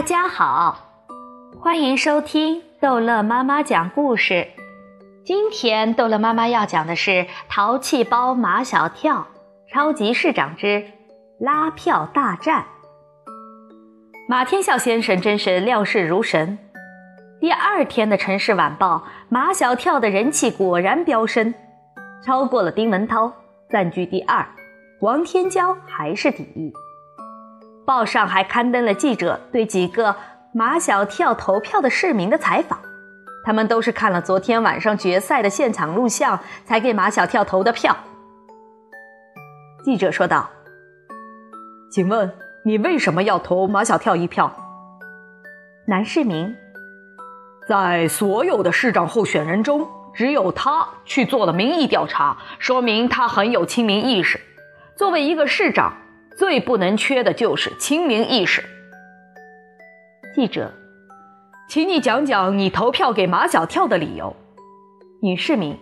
大家好，欢迎收听逗乐妈妈讲故事。今天逗乐妈妈要讲的是《淘气包马小跳》超级市长之拉票大战。马天笑先生真是料事如神。第二天的《城市晚报》，马小跳的人气果然飙升，超过了丁文涛，暂居第二，王天骄还是第一。报上还刊登了记者对几个马小跳投票的市民的采访，他们都是看了昨天晚上决赛的现场录像才给马小跳投的票。记者说道：“请问你为什么要投马小跳一票？”男市民：“在所有的市长候选人中，只有他去做了民意调查，说明他很有亲民意识。作为一个市长，最不能缺的就是亲民意识。”记者：“请你讲讲你投票给马小跳的理由。”女市民：“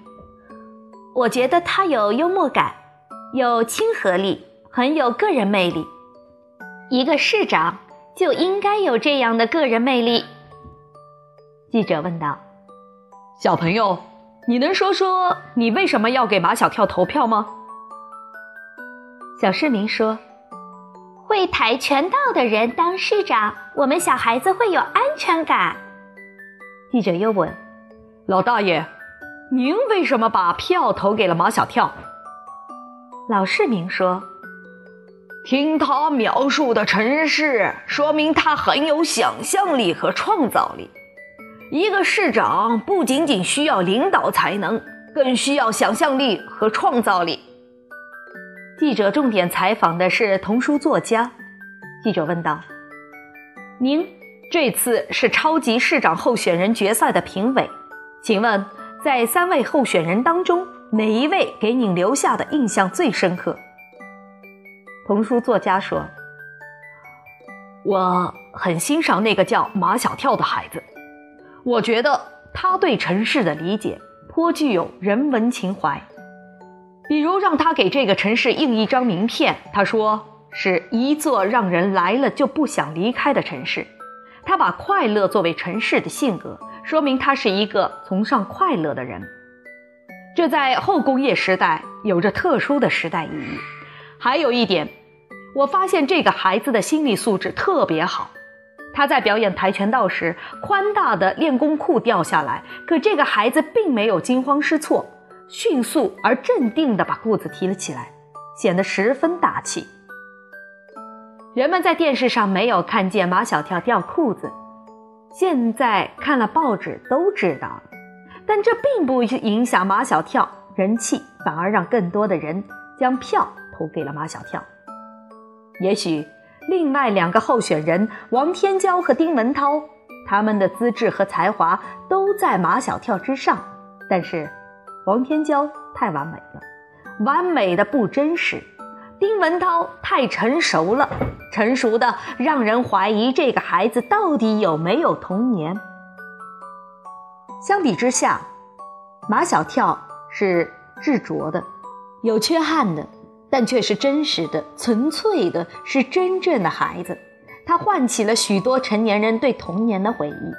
我觉得他有幽默感，有亲和力，很有个人魅力。一个市长就应该有这样的个人魅力。”记者问道：“小朋友，你能说说你为什么要给马小跳投票吗？”小市民说：“会跆拳道的人当市长，我们小孩子会有安全感。”记者又问：“老大爷，您为什么把票投给了马小跳？”老市民说：“听他描述的城市，说明他很有想象力和创造力。一个市长不仅仅需要领导才能，更需要想象力和创造力。”记者重点采访的是童书作家。记者问道：“您这次是超级市长候选人决赛的评委，请问在三位候选人当中，哪一位给您留下的印象最深刻？”童书作家说：“我很欣赏那个叫马小跳的孩子，我觉得他对城市的理解颇具有人文情怀。比如让他给这个城市印一张名片，他说是一座让人来了就不想离开的城市。他把快乐作为城市的性格，说明他是一个崇尚快乐的人。这在后工业时代有着特殊的时代意义。还有一点，我发现这个孩子的心理素质特别好。他在表演跆拳道时，宽大的练功裤掉下来，可这个孩子并没有惊慌失措，迅速而镇定地把裤子提了起来，显得十分大气。人们在电视上没有看见马小跳掉裤子，现在看了报纸都知道了。但这并不影响马小跳人气，反而让更多的人将票投给了马小跳。也许另外两个候选人王天骄和丁文涛，他们的资质和才华都在马小跳之上，但是王天骄太完美了，完美的不真实；丁文涛太成熟了，成熟的让人怀疑这个孩子到底有没有童年。相比之下，马小跳是执着的，有缺憾的，但却是真实的、纯粹的，是真正的孩子。他唤起了许多成年人对童年的回忆。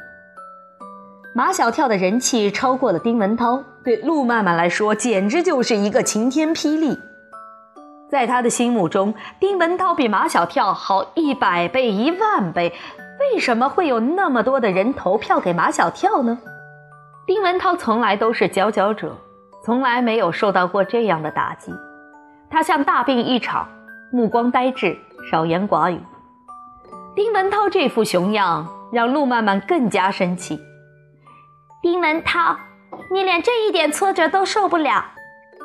马小跳的人气超过了丁文涛，对陆曼曼来说简直就是一个晴天霹雳。在他的心目中，丁文涛比马小跳好100倍、1万倍。为什么会有那么多的人投票给马小跳呢？丁文涛从来都是佼佼者，从来没有受到过这样的打击。他像大病一场，目光呆滞，少言寡语。丁文涛这副熊样让陆曼曼更加生气：“丁文涛，你连这一点挫折都受不了，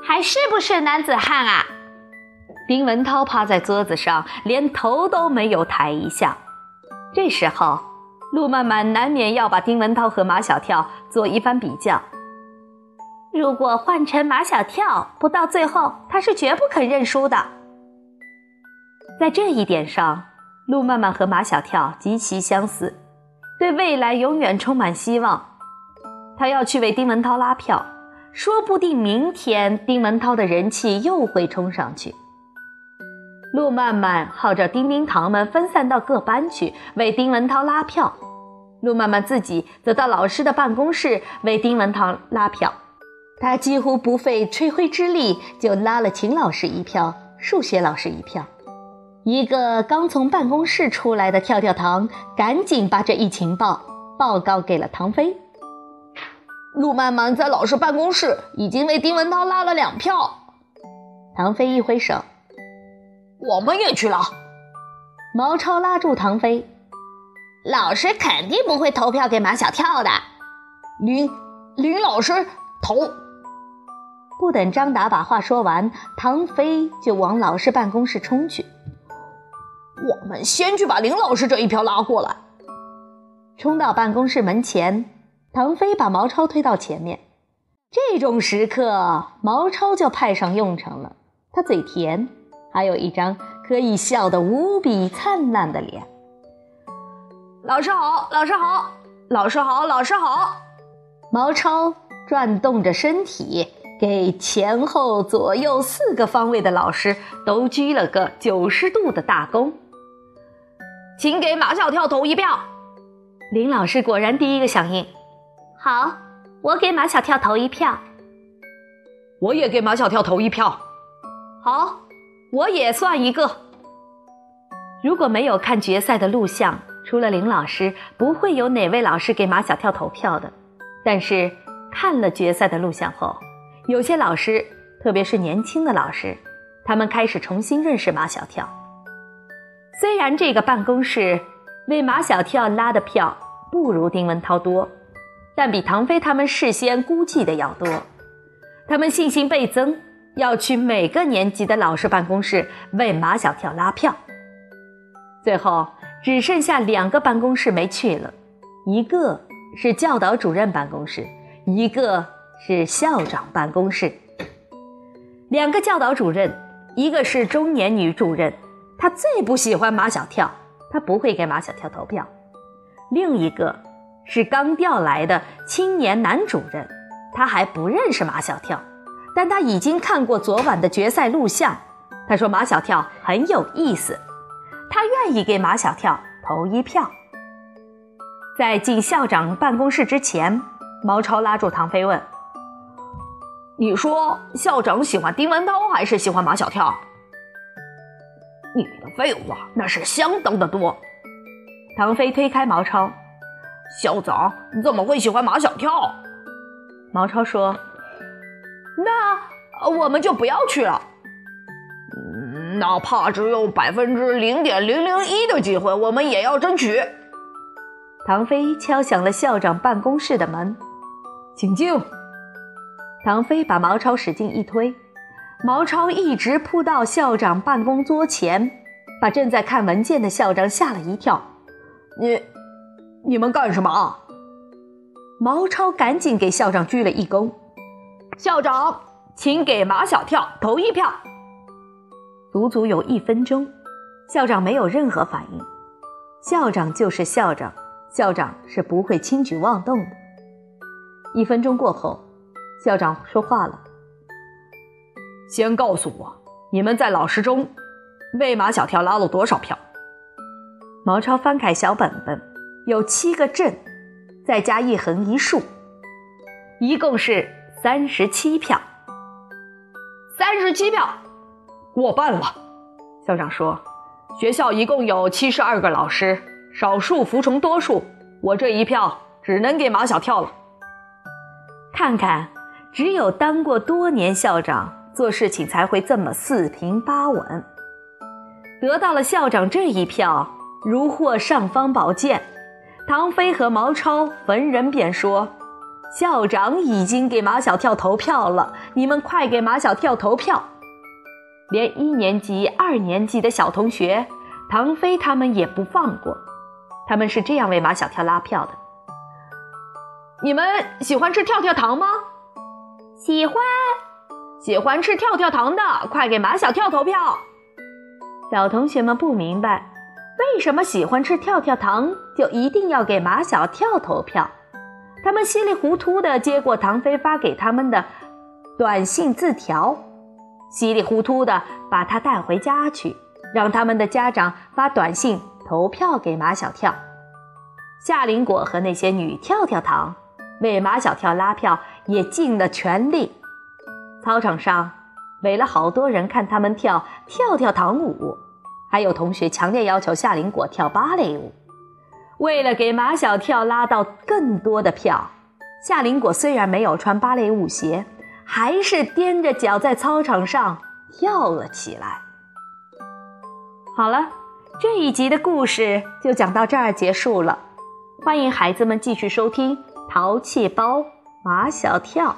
还是不是男子汉啊？”丁文涛趴在桌子上，连头都没有抬一下。这时候陆曼曼难免要把丁文涛和马小跳做一番比较。如果换成马小跳，不到最后他是绝不肯认输的。在这一点上，陆曼曼和马小跳极其相似，对未来永远充满希望。他要去为丁文涛拉票，说不定明天丁文涛的人气又会冲上去。陆漫漫号召丁丁堂们分散到各班去为丁文涛拉票，陆漫漫自己则到老师的办公室为丁文涛拉票。他几乎不费吹灰之力就拉了秦老师一票，数学老师一票。一个刚从办公室出来的跳跳糖赶紧把这一情报告给了唐飞。陆漫漫在老师办公室已经为丁文涛拉了2票。唐飞一挥手，我们也去了。毛超拉住唐飞，老师肯定不会投票给马小跳的。林老师投。不等张达把话说完，唐飞就往老师办公室冲去。我们先去把林老师这一票拉过来。冲到办公室门前，唐飞把毛超推到前面。这种时刻，毛超就派上用场了。他嘴甜，还有一张可以笑得无比灿烂的脸。老师好，老师好，老师好，老师好。毛超转动着身体，给前后左右4个方位的老师都鞠了个90度的大躬。请给马小跳投1票。林老师果然第一个响应，好，我给马小跳投1票。我也给马小跳投1票。好，我也算一个。如果没有看决赛的录像，除了林老师，不会有哪位老师给马小跳投票的。但是看了决赛的录像后，有些老师，特别是年轻的老师，他们开始重新认识马小跳。虽然这个办公室为马小跳拉的票不如丁文涛多，但比唐飞他们事先估计的要多。他们信心倍增，要去每个年级的老师办公室为马小跳拉票。最后只剩下2个办公室没去了，一个是教导主任办公室，一个是校长办公室。2个教导主任，一个是中年女主任，她最不喜欢马小跳，她不会给马小跳投票。另一个是刚调来的青年男主任，他还不认识马小跳，但他已经看过昨晚的决赛录像，他说马小跳很有意思，他愿意给马小跳投1票。在进校长办公室之前，毛超拉住唐飞问，你说校长喜欢丁文涛还是喜欢马小跳？你的废话那是相当的多。唐飞推开毛超，校长你怎么会喜欢马小跳？毛超说，那我们就不要去了。哪怕只有0.001%的机会，我们也要争取。唐飞敲响了校长办公室的门，请进。唐飞把毛超使劲一推，毛超一直扑到校长办公桌前，把正在看文件的校长吓了一跳。你们干什么？毛超赶紧给校长鞠了一躬。校长，请给马小跳投1票。足有1分钟，校长没有任何反应。校长就是校长，校长是不会轻举妄动的。1分钟过后，校长说话了，先告诉我，你们在老师中为马小跳拉了多少票？毛超翻开小本本，有7个镇，再加1横1竖，一共是37票。37票，过半了。校长说，学校一共有72个老师，少数服从多数，我这1票只能给马小跳了。看看，只有当过多年校长，做事情才会这么4平8稳。得到了校长这1票，如获尚方宝剑。唐飞和毛超闻人便说，校长已经给马小跳投票了，你们快给马小跳投票。连1年级、2年级的小同学，唐飞他们也不放过。他们是这样为马小跳拉票的，你们喜欢吃跳跳糖吗？喜欢。喜欢吃跳跳糖的快给马小跳投票。小同学们不明白，为什么喜欢吃跳跳糖就一定要给马小跳投票？他们稀里糊涂地接过唐飞发给他们的短信字条，稀里糊涂地把它带回家去，让他们的家长发短信投票给马小跳。夏林果和那些女跳跳糖为马小跳拉票也尽了全力。操场上围了好多人看他们跳跳跳糖舞，还有同学强烈要求夏林果跳芭蕾舞。为了给马小跳拉到更多的票，夏林果虽然没有穿芭蕾舞鞋，还是踮着脚在操场上跳了起来。好了，这一集的故事就讲到这儿结束了。欢迎孩子们继续收听《淘气包马小跳》。